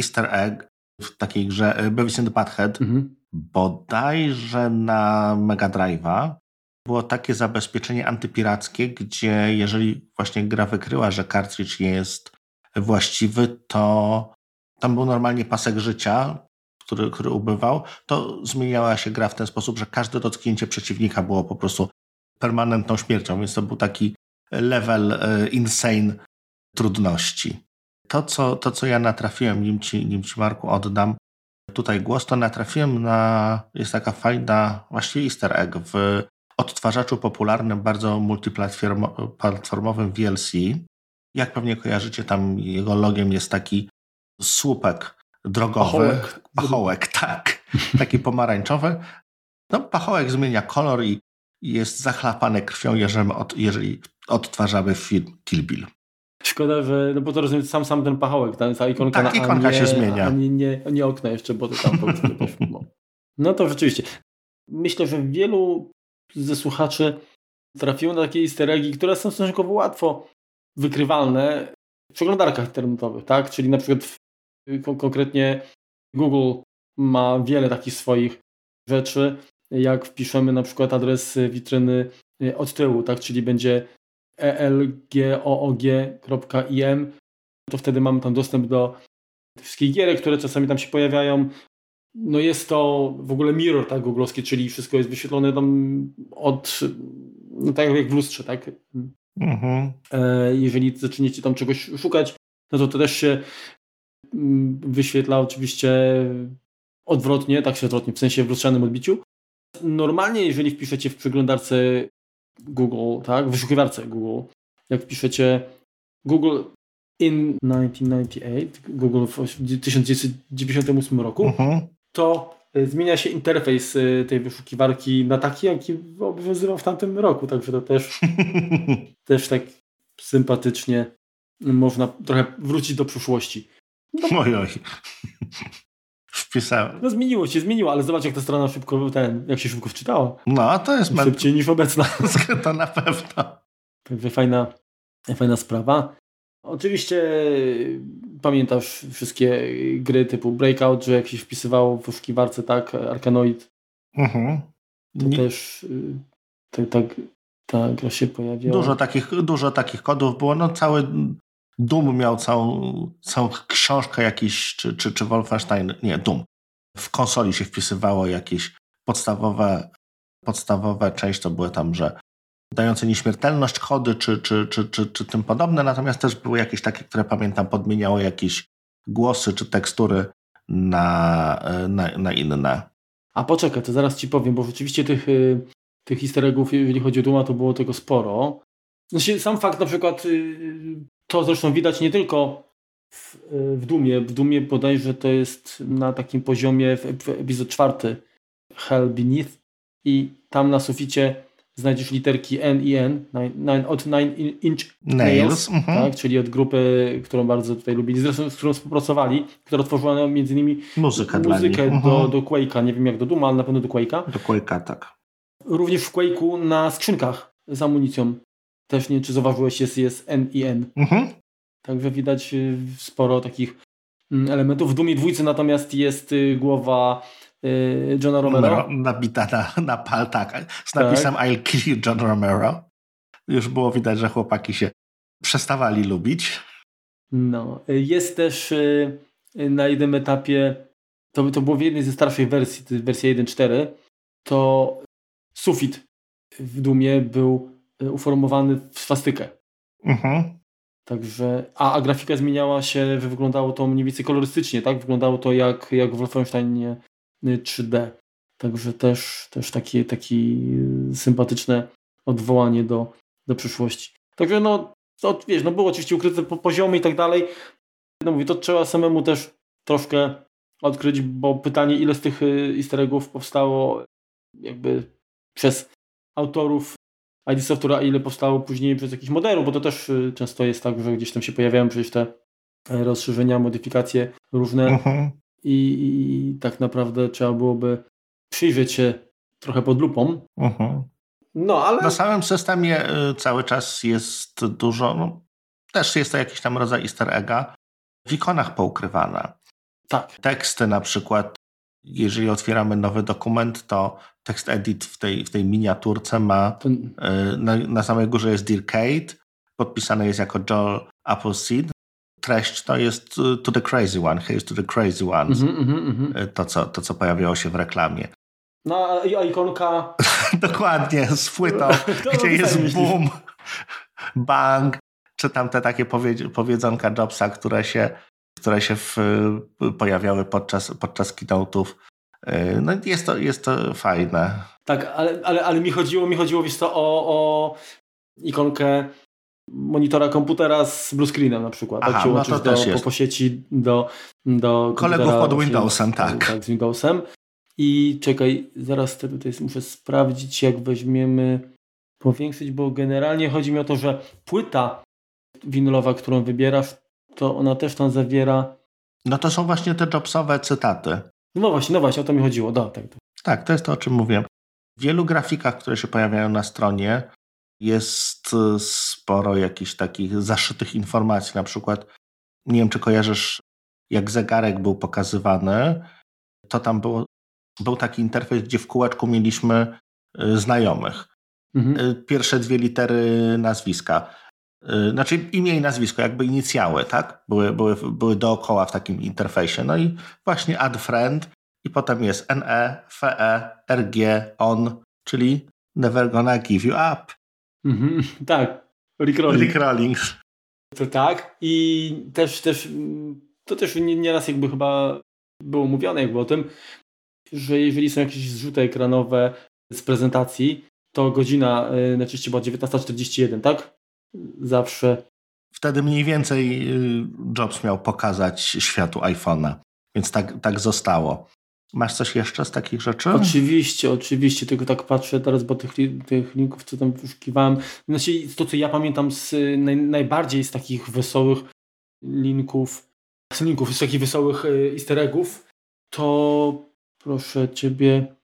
easter egg, w takiej grze Beavis and Butthead, mhm. bodajże na Mega Drive'a było takie zabezpieczenie antypirackie, gdzie jeżeli właśnie gra wykryła, że kartridż nie jest właściwy, to tam był normalnie pasek życia, który, który ubywał, to zmieniała się gra w ten sposób, że każde dotknięcie przeciwnika było po prostu permanentną śmiercią, więc to był taki level insane trudności. To, co, to, co ja natrafiłem, nim ci, nim ci Marku oddam tutaj głos, to natrafiłem na, jest taka fajna, właściwie easter egg w odtwarzaczu popularnym, bardzo multiplatformowym V L C. Jak pewnie kojarzycie, tam jego logiem jest taki słupek drogowy, pachołek, pachołek tak, taki pomarańczowy. No, pachołek zmienia kolor i jest zachlapany krwią, jeżeli, od, jeżeli odtwarzamy film Kill Bill. Szkoda, że, no bo to rozumiem, sam sam ten pachołek, ta, ta ikonka, tak, na, ikonka nie, się zmienia. A nie, nie, nie okna jeszcze, bo to tam po prostu poszło. No to rzeczywiście. Myślę, że wielu ze słuchaczy trafiło na takie easter eggi, które są stosunkowo łatwo wykrywalne w przeglądarkach internetowych, tak? Czyli na przykład w, konkretnie Google ma wiele takich swoich rzeczy, jak wpiszemy na przykład adres witryny od tyłu, tak? Czyli będzie elgoog.im, to wtedy mamy tam dostęp do wszystkich gierek, które czasami tam się pojawiają. No jest to w ogóle mirror, tak, googlowski, czyli wszystko jest wyświetlone tam od, no tak jak w lustrze, tak? Mhm. Jeżeli zaczniecie tam czegoś szukać, no to to też się wyświetla oczywiście odwrotnie, tak się odwrotnie, w sensie w lustrzanym odbiciu. Normalnie, jeżeli wpiszecie w przeglądarce Google, tak, w wyszukiwarce Google, jak wpiszecie Google in tysiąc dziewięćset dziewięćdziesiąt osiem, Google w tysiąc dziewięćset dziewięćdziesiątym ósmym roku, uh-huh. to zmienia się interfejs tej wyszukiwarki na taki, jaki obowiązywał w tamtym roku, także to też, też tak sympatycznie można trochę wrócić do przeszłości. No, oj, oj. Wpisałem. No zmieniło się, zmieniło, ale zobacz, jak ta strona szybko, ten, jak się szybko wczytała. No, to jest... Szybciej ma... niż obecna. To na pewno. Także fajna, fajna sprawa. Oczywiście pamiętasz wszystkie gry typu Breakout, że jak się wpisywało w wyszukiwarce, tak, Arkanoid. Mhm. To Nie... też tak, tak, ta gra się pojawiała. Dużo takich, dużo takich kodów było, no cały... Doom miał całą, całą książkę jakiś, czy, czy, czy Wolfenstein, nie, Doom. W konsoli się wpisywało jakieś podstawowe, podstawowe część, to były tam, że dające nieśmiertelność kody, czy, czy, czy, czy, czy tym podobne, natomiast też były jakieś takie, które pamiętam, podmieniały jakieś głosy, czy tekstury na, na, na inne. A poczekaj, to zaraz ci powiem, bo rzeczywiście tych, tych easter eggów, jeżeli chodzi o Dooma, to było tego sporo. Znaczy, sam fakt na przykład... To zresztą widać nie tylko w, w Doomie. W Doomie bodajże to jest na takim poziomie w, w epizod czwarty Hell Beneath i tam na suficie znajdziesz literki N i N nine, nine, od Nine Inch Nails, Nails. Tak, czyli od grupy, którą bardzo tutaj lubili, zresztą z którą współpracowali, która tworzyła między innymi muzykę, muzykę do, do, do Quake'a, nie wiem jak do Dooma, ale na pewno do Quake'a. Do Quake'a, tak. Również w Quake'u na skrzynkach z amunicją też, nie wiem, czy zauważyłeś, jest, jest N i N. Mhm. Także widać sporo takich elementów. W Doomie dwójce natomiast jest głowa y, Johna Romero. Nabita na, na pal, tak. Z napisem tak. I'll kill you, John Romero. Już było widać, że chłopaki się przestawali lubić. No. Jest też y, na jednym etapie, to, to było w jednej ze starszych wersji, to jest wersja jeden cztery, to sufit w Doomie był uformowany w swastykę. Uh-huh. Także, a, a grafika zmieniała się, że wyglądało to mniej więcej kolorystycznie, tak? Wyglądało to jak, jak w Wolfensteinie trzy D. Także też, też takie, takie sympatyczne odwołanie do, do przyszłości. Także no, to, wiesz, no było oczywiście ukryte po poziomie i tak dalej. No mówię, to trzeba samemu też troszkę odkryć, bo pytanie, ile z tych easter eggów powstało jakby przez autorów I D Software, a ile powstało później przez jakichś moderów, bo to też często jest tak, że gdzieś tam się pojawiają przecież te rozszerzenia, modyfikacje różne uh-huh. I, i, i tak naprawdę trzeba byłoby przyjrzeć się trochę pod lupą. Uh-huh. No, ale... Na samym systemie cały czas jest dużo, no, też jest to jakiś tam rodzaj easter egga w ikonach poukrywane. Tak. Teksty na przykład, jeżeli otwieramy nowy dokument, to tekst edit w tej, w tej miniaturce ma, Ten... y, na, na samej górze jest Dear Kate, podpisane jest jako Joel Appleseed. Treść to jest to the crazy one, here's to the crazy ones. Mm-hmm, mm-hmm. To, co, to, co pojawiało się w reklamie. No, a ikonka... Dokładnie, z płytą, gdzie jest myślisz? Boom, bang, czy tam te takie powiedz- powiedzonka Jobsa, które się... które się w, pojawiały podczas, podczas keynote'ów. No jest to, jest to fajne. Tak, ale, ale, ale mi chodziło, mi chodziło wiesz co, o, o ikonkę monitora komputera z bluescreenem na przykład. Aha, tak się łączysz no to do, po, po sieci do, do kolegów pod Windowsem, się, tak. Tak, z Windowsem. I czekaj, zaraz te tutaj muszę sprawdzić, jak weźmiemy powiększyć, bo generalnie chodzi mi o to, że płyta winylowa, którą wybierasz, to ona też tam zawiera... No to są właśnie te Jobsowe cytaty. No właśnie, no właśnie, o to mi chodziło. Da, tak, tak. tak, to jest to, o czym mówiłem. W wielu grafikach, które się pojawiają na stronie, jest sporo jakichś takich zaszytych informacji. Na przykład, nie wiem, czy kojarzysz, jak zegarek był pokazywany, to tam było, był taki interfejs, gdzie w kółeczku mieliśmy znajomych. Mhm. Pierwsze dwie litery nazwiska. Znaczy imię i nazwisko, jakby inicjały, tak? Były, były, były dookoła w takim interfejsie. No i właśnie add friend i potem jest N E, F E, R G, on, czyli never gonna give you up. Mhm, tak. Rick Rollins. Rick Rollins. To tak. I też, też to też nieraz jakby chyba było mówione jakby o tym, że jeżeli są jakieś zrzuty ekranowe z prezentacji, to godzina najczęściej była dziewiętnasta czterdzieści jeden, tak? Zawsze. Wtedy mniej więcej Jobs miał pokazać światu iPhone'a, więc tak, tak zostało. Masz coś jeszcze z takich rzeczy? Oczywiście, oczywiście, tylko tak patrzę teraz, bo tych, tych linków, co tam wyszukiwałem, znaczy to, co ja pamiętam z, naj, najbardziej z takich wesołych linków, z linków, z takich wesołych easter eggów, to proszę Ciebie,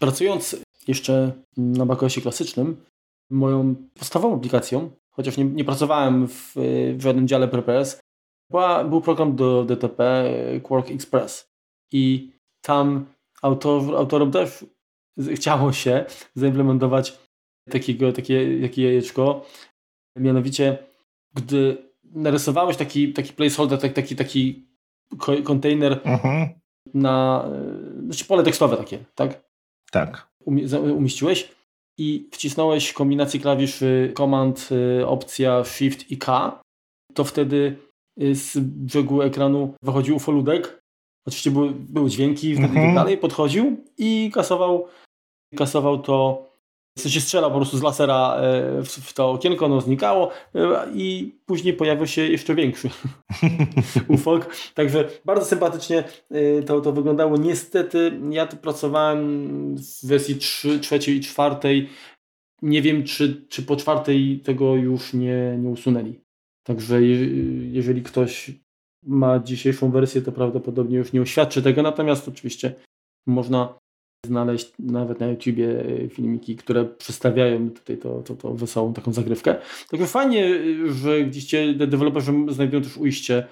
pracując jeszcze na macOSie klasycznym, moją podstawową aplikacją, chociaż nie, nie pracowałem w, w żadnym dziale P P S, była, był program do D T P Quark Express i tam autor, autorom też chciało się zaimplementować takiego, takie, takie jajeczko. Mianowicie, gdy narysowałeś taki, taki placeholder, taki, taki, taki kontejner mhm. na znaczy pole tekstowe takie, tak? Tak. Umieściłeś i wcisnąłeś kombinację klawiszy Command, opcja Shift i K, to wtedy z brzegu ekranu wychodził ufoludek. Oczywiście były, były dźwięki, wtedy mhm. dalej podchodził i kasował, kasował to, w sensie strzelał po prostu z lasera w, w to okienko, ono znikało i później pojawił się jeszcze większy ufok. Także bardzo sympatycznie to, to wyglądało. Niestety ja tu pracowałem w wersji trzeciej i czwartej. Nie wiem, czy, czy po czwartej tego już nie, nie usunęli. Także je, jeżeli ktoś ma dzisiejszą wersję, to prawdopodobnie już nie uświadczy tego, natomiast oczywiście można znaleźć nawet na YouTubie filmiki, które przedstawiają tutaj to, to, to wesołą taką zagrywkę. Także fajnie, że gdzieś deweloperzy znajdują też ujście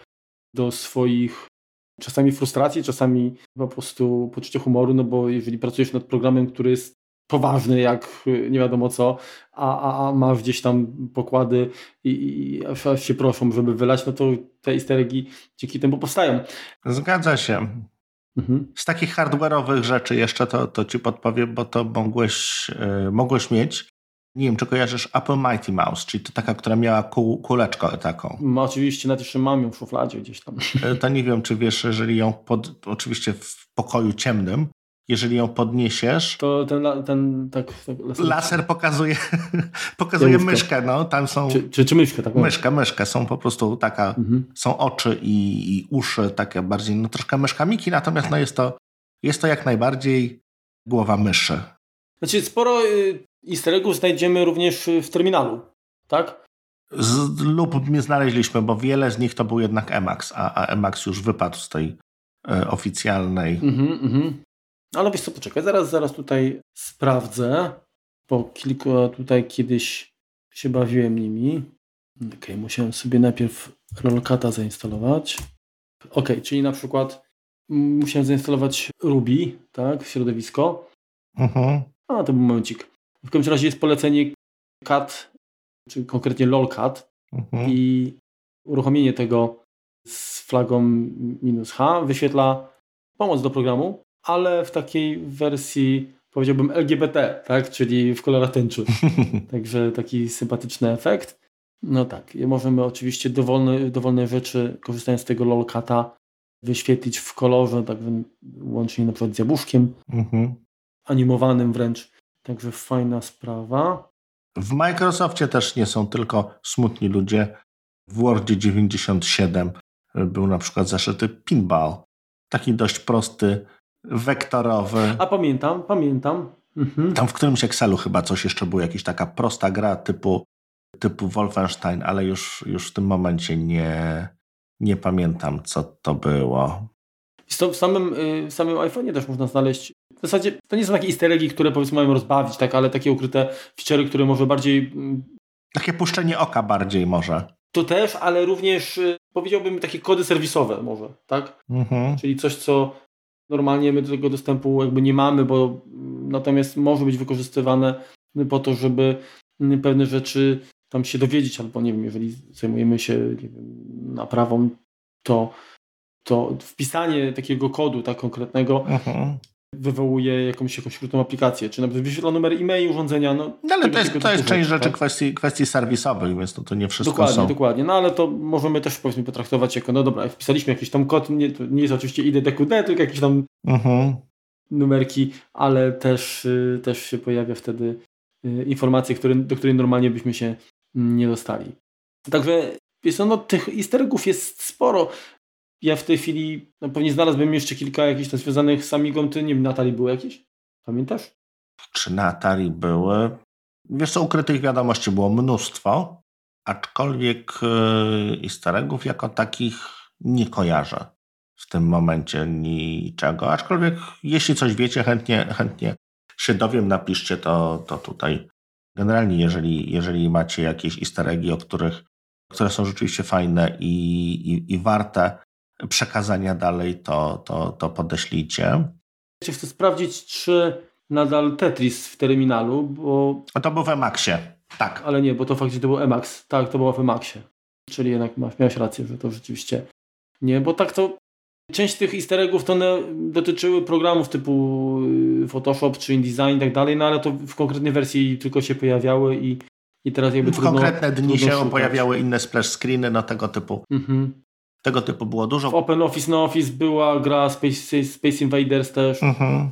do swoich czasami frustracji, czasami po prostu poczucia humoru, no bo jeżeli pracujesz nad programem, który jest poważny jak nie wiadomo co, a, a, a masz gdzieś tam pokłady i, i aż się proszą, żeby wylać, no to te easter eggi dzięki temu powstają. Zgadza się. Mhm. Z takich hardware'owych rzeczy jeszcze to, to ci podpowiem, bo to mogłeś, yy, mogłeś mieć, nie wiem, czy kojarzysz Apple Mighty Mouse, czyli to taka, która miała kół, kuleczkę taką. No, oczywiście, na jeszcze mam ją w szufladzie gdzieś tam. To nie wiem, czy wiesz, jeżeli ją pod, oczywiście w pokoju ciemnym, jeżeli ją podniesiesz, to ten, la, ten tak, tak, laser, laser pokazuje, pokazuje myszkę. No, tam są, czy, czy, czy myszkę? Tak, myszkę, myszkę. Są po prostu taka, mhm. są oczy i, i uszy, takie bardziej, no troszkę myszka Miki, natomiast no, jest, to, jest to jak najbardziej głowa myszy. Znaczy sporo y, easter eggów znajdziemy również w terminalu, tak? Z, lub nie znaleźliśmy, bo wiele z nich to był jednak Emacs, a, a Emacs już wypadł z tej y, oficjalnej... Mhm, mhm. Ale wiesz co, poczekaj, zaraz, zaraz tutaj sprawdzę, bo kilka tutaj kiedyś się bawiłem nimi. Okej, okay, musiałem sobie najpierw Rollcata zainstalować. Okej, okay, czyli na przykład musiałem zainstalować Ruby, tak, środowisko. Uh-huh. A, to był momencik. W każdym razie jest polecenie cat, czy konkretnie lolcat uh-huh. i uruchomienie tego z flagą minus H wyświetla pomoc do programu, ale w takiej wersji, powiedziałbym, L G B T, tak? Czyli w kolorach tęczy. Także taki sympatyczny efekt. No tak, możemy oczywiście dowolne, dowolne rzeczy, korzystając z tego lolcata, wyświetlić w kolorze, tak łącznie na przykład z jabłuszkiem, mhm. animowanym wręcz. Także fajna sprawa. W Microsoftie też nie są tylko smutni ludzie. W Wordzie dziewięćdziesiąt siedem był na przykład zaszyty pinball. Taki dość prosty, wektorowy. A pamiętam, pamiętam. Mhm. Tam w którymś Excelu chyba coś jeszcze było, jakaś taka prosta gra typu typu Wolfenstein, ale już, już w tym momencie nie, nie pamiętam, co to było. W samym, w samym iPhone'ie też można znaleźć, w zasadzie to nie są takie easter eggi, które powiedzmy mają rozbawić, tak, ale takie ukryte feature'y, które może bardziej... Takie puszczenie oka bardziej może. To też, ale również powiedziałbym takie kody serwisowe może, tak? Mhm. Czyli coś, co normalnie my do tego dostępu jakby nie mamy, bo natomiast może być wykorzystywane po to, żeby pewne rzeczy tam się dowiedzieć, albo nie wiem, jeżeli zajmujemy się nie wiem, naprawą, to, to wpisanie takiego kodu tak konkretnego mhm. wywołuje jakąś, jakąś krótką aplikację, czy nawet wyświetla numer e-mail urządzenia. No, no ale to jest, to jest część rzeczy tak? kwestii, kwestii serwisowych, więc to, to nie wszystko dokładnie, są. Dokładnie, no ale to możemy też powiedzmy potraktować jako, no dobra, wpisaliśmy jakiś tam kod, nie, to nie jest oczywiście I D D Q D, tylko jakieś tam mhm. numerki, ale też, też się pojawia wtedy informacje, które, do której normalnie byśmy się nie dostali. Także wiesz, no, tych easter eggów jest sporo. Ja w tej chwili no, pewnie znalazłbym jeszcze kilka jakichś tam związanych z Amigą. Ty, nie wiem, Natalii były jakieś? Pamiętasz? Czy Natalii były? Wiesz co, ukrytych wiadomości było mnóstwo, aczkolwiek yy, easter eggów jako takich nie kojarzę w tym momencie niczego. Aczkolwiek jeśli coś wiecie, chętnie, chętnie się dowiem, napiszcie to, to tutaj. Generalnie jeżeli, jeżeli macie jakieś easter eggi, o których, które są rzeczywiście fajne i, i, i warte przekazania dalej, to, to, to podeślijcie. Ja chcę sprawdzić, czy nadal Tetris w terminalu, bo... A to był w Emaxie, tak. Ale nie, bo to faktycznie to był Emax. Tak, to było w Emaxie. Czyli jednak miałeś rację, że to rzeczywiście nie, bo tak to część tych easter eggów to one dotyczyły programów typu Photoshop czy InDesign i tak dalej, no ale to w konkretnej wersji tylko się pojawiały i, i teraz jakby w trudno, konkretne dni się szukać. Pojawiały inne splash screeny, no tego typu. Mhm. Tego typu było dużo. W Open Office na Office była gra Space, Space Invaders też, mhm.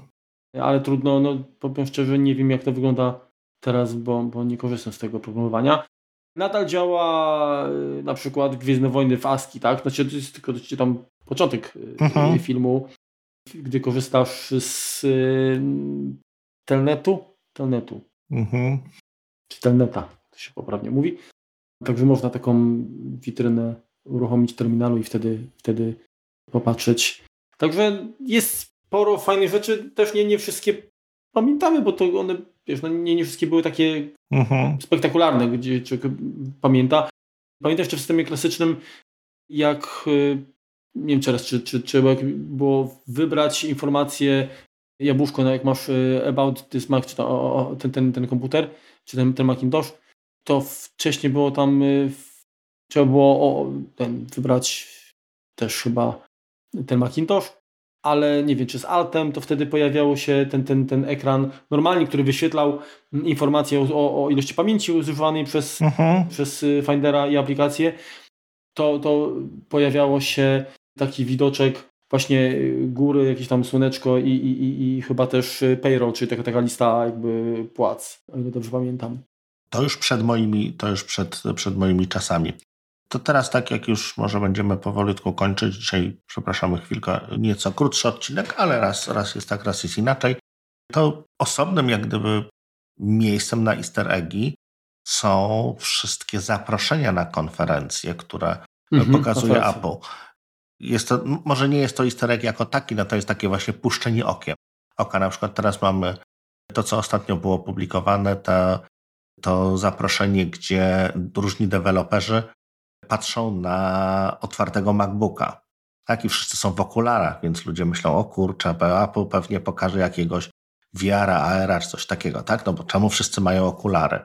ale trudno, no powiem szczerze, nie wiem jak to wygląda teraz, bo, bo nie korzystam z tego programowania. Nadal działa na przykład Gwiezdne Wojny w ASCII, tak? Znaczy to jest tylko tam początek mhm. filmu, gdy korzystasz z y, telnetu, telnetu, mhm. czy telneta, to się poprawnie mówi. Także można taką witrynę uruchomić w terminalu i wtedy, wtedy popatrzeć. Także jest sporo fajnych rzeczy. Też nie, nie wszystkie pamiętamy, bo to one, wiesz, no nie, nie wszystkie były takie mhm. spektakularne, gdzie człowiek pamięta. Pamiętam jeszcze w systemie klasycznym, jak nie wiem teraz, czy, czy trzeba było wybrać informację jabłuszko, no jak masz about this Mac, czy to, o, o, ten, ten, ten komputer, czy ten, ten Macintosh, to wcześniej było tam w trzeba było o, ten, wybrać też chyba ten Macintosh, ale nie wiem, czy z Altem, to wtedy pojawiało się ten, ten, ten ekran normalny, który wyświetlał informacje o, o ilości pamięci używanej przez, uh-huh. przez Findera i aplikację. To, to pojawiało się taki widoczek właśnie góry, jakieś tam słoneczko i, i, i, i chyba też payroll, czyli taka, taka lista jakby płac, o ile dobrze pamiętam. To już przed moimi, to już przed, przed moimi czasami. To teraz tak, jak już może będziemy powolutku kończyć, dzisiaj przepraszamy chwilkę, nieco krótszy odcinek, ale raz, raz jest tak, raz jest inaczej. To osobnym jak gdyby miejscem na easter eggi są wszystkie zaproszenia na konferencje, które mhm, pokazuje konferencja. Apple. Jest to, może nie jest to easter egg jako taki, no to jest takie właśnie puszczenie okiem. Oka na przykład teraz mamy to, co ostatnio było publikowane, ta, to zaproszenie, gdzie różni deweloperzy patrzą na otwartego MacBooka. Tak, i wszyscy są w okularach, więc ludzie myślą, o kurczę, Apple pewnie pokaże jakiegoś V R a, A R a, czy coś takiego, tak? No bo czemu wszyscy mają okulary?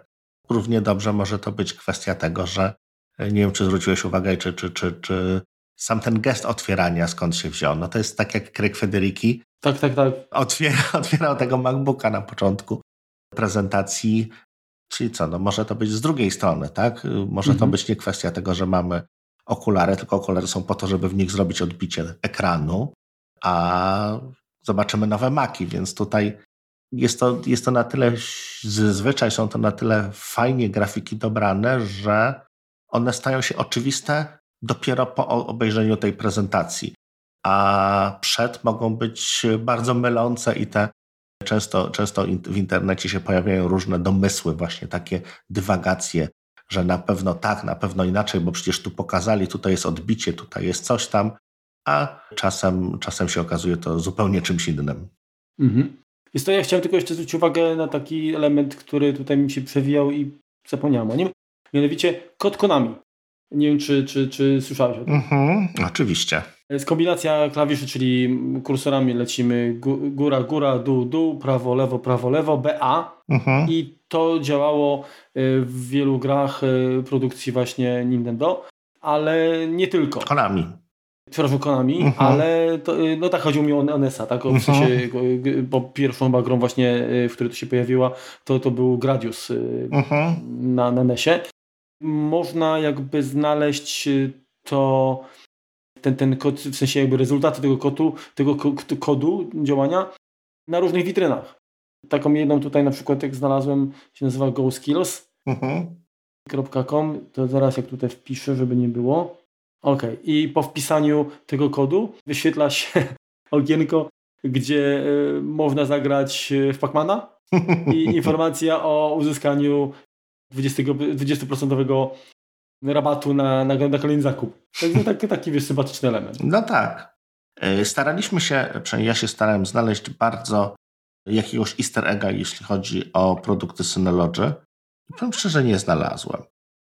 Równie dobrze może to być kwestia tego, że nie wiem, czy zwróciłeś uwagę, czy, czy, czy, czy sam ten gest otwierania skąd się wziął. No to jest tak jak Craig Federighi. Tak, tak, tak. Otwiera, otwierał tego MacBooka na początku prezentacji. Czyli co, no może to być z drugiej strony, tak? Może mhm. to być nie kwestia tego, że mamy okulary, tylko okulary są po to, żeby w nich zrobić odbicie ekranu, a zobaczymy nowe Maci, więc tutaj jest to, jest to na tyle, zazwyczaj są to na tyle fajnie grafiki dobrane, że one stają się oczywiste dopiero po obejrzeniu tej prezentacji, a przed mogą być bardzo mylące i te Często, często w internecie się pojawiają różne domysły, właśnie takie dywagacje, że na pewno tak, na pewno inaczej, bo przecież tu pokazali, tutaj jest odbicie, tutaj jest coś tam, a czasem, czasem się okazuje to zupełnie czymś innym. Mhm. Jest to, ja chciałem tylko jeszcze zwrócić uwagę na taki element, który tutaj mi się przewijał i zapomniałem o nim, mianowicie kod Konami. Nie wiem, czy, czy, czy słyszałeś o tym. Mhm, oczywiście. Jest kombinacja klawiszy, czyli kursorami lecimy góra, góra, dół, dół, prawo, lewo, prawo, lewo, B A. Mhm. I to działało w wielu grach produkcji właśnie Nintendo, ale nie tylko. Konami. Przepraszam, Konami, uh-huh. ale to, no tak, chodziło mi o, o Nessa, tak? O, uh-huh. w sensie, bo pierwszą grą właśnie, w której to się pojawiła, to, to był Gradius uh-huh. na, na Nessie. Można jakby znaleźć to, ten, ten kod, w sensie jakby rezultaty tego kodu, tego kodu działania na różnych witrynach. Taką jedną tutaj na przykład, jak znalazłem, się nazywa go skills kropka com, uh-huh. to zaraz jak tutaj wpiszę, żeby nie było. Okej, okay. I po wpisaniu tego kodu wyświetla się okienko, gdzie y, można zagrać w Pac-Mana i informacja o uzyskaniu dwudziestoprocentowego rabatu na, na, na kolejny zakup. Także taki, taki wiesz, sympatyczny element. No tak. Staraliśmy się, przynajmniej ja się starałem znaleźć bardzo jakiegoś easter egga, jeśli chodzi o produkty Synology. Powiem szczerze, nie znalazłem.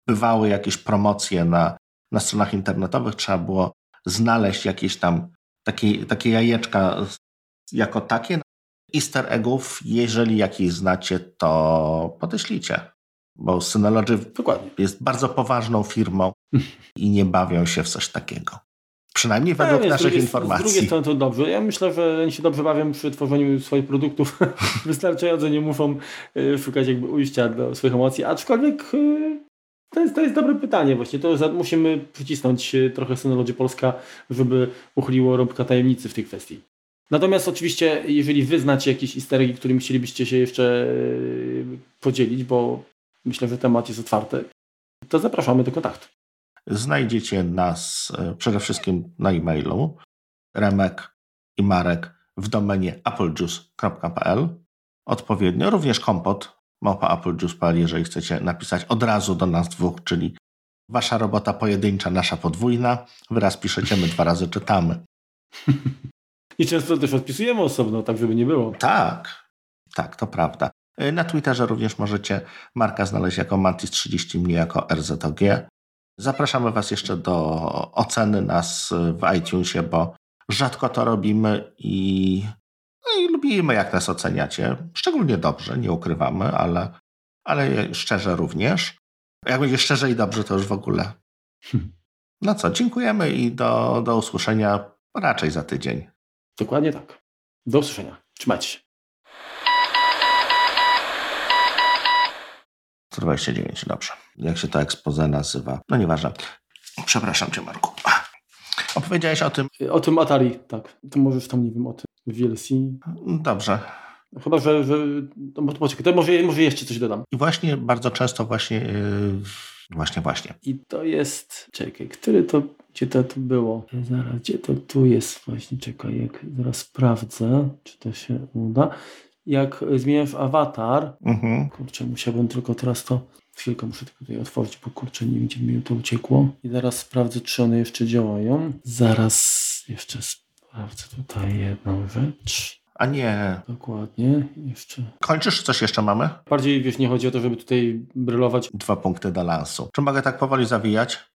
Bywały jakieś promocje na na stronach internetowych, trzeba było znaleźć jakieś tam takie, takie jajeczka jako takie. Easter eggów, jeżeli jakieś znacie, to podeślijcie, bo Synology Dokładnie. jest bardzo poważną firmą i nie bawią się w coś takiego. Przynajmniej według ja, naszych drugie, informacji. Z drugiej strony to dobrze. Ja myślę, że oni się dobrze bawią przy tworzeniu swoich produktów. Wystarczająco nie muszą szukać jakby ujścia do swoich emocji, aczkolwiek To jest, to jest dobre pytanie właśnie. To za, musimy przycisnąć trochę Synology Polska, żeby uchyliło rąbka tajemnicy w tej kwestii. Natomiast oczywiście, jeżeli wy znacie jakieś easter eggi, którymi chcielibyście się jeszcze podzielić, bo myślę, że temat jest otwarty, to zapraszamy do kontaktu. Znajdziecie nas przede wszystkim na e-mailu Remek i Marek w domenie applejuice kropka p l, odpowiednio również HomePod małpa applejuice kropka p l, jeżeli chcecie napisać od razu do nas dwóch, czyli wasza robota pojedyncza, nasza podwójna. Wyraz piszecie, my dwa razy czytamy. I często też odpisujemy osobno, tak żeby nie było. Tak, tak, to prawda. Na Twitterze również możecie Marka znaleźć jako Mantis trzydzieści, mnie jako R Z O G. Zapraszamy was jeszcze do oceny nas w iTunesie, bo rzadko to robimy i... No i lubimy, jak nas oceniacie. Szczególnie dobrze, nie ukrywamy, ale, ale szczerze również. Jak będzie szczerze i dobrze, to już w ogóle. No co, dziękujemy i do, do usłyszenia raczej za tydzień. Dokładnie tak. Do usłyszenia. Trzymajcie się. sto dwadzieścia dziewięć, dobrze. Jak się to expose nazywa? No nieważne. Przepraszam cię, Marku. Opowiedziałeś o tym... O tym Atari, tak. To możesz tam, nie wiem, o tym V L C. Dobrze. Chyba, że... że to, poczekaj, to może, może jeszcze coś dodam. I właśnie bardzo często właśnie... Yy, właśnie, właśnie. I to jest... Czekaj, który to... Gdzie to tu było? Zaraz, gdzie to tu jest właśnie? Czekaj, jak zaraz sprawdzę, czy to się uda. Jak zmieniasz awatar... Mhm. Kurczę, musiałbym tylko teraz to... Chwilkę muszę tylko tutaj otworzyć, bo kurczę, nie wiem, gdzie mi to uciekło. I zaraz sprawdzę, czy one jeszcze działają. Zaraz jeszcze sprawdzę tutaj jedną rzecz. A nie. Dokładnie. Jeszcze. Kończysz? Coś jeszcze mamy? Bardziej, wiesz, nie chodzi o to, żeby tutaj brylować. Dwa punkty balansu. Czy mogę tak powoli zawijać?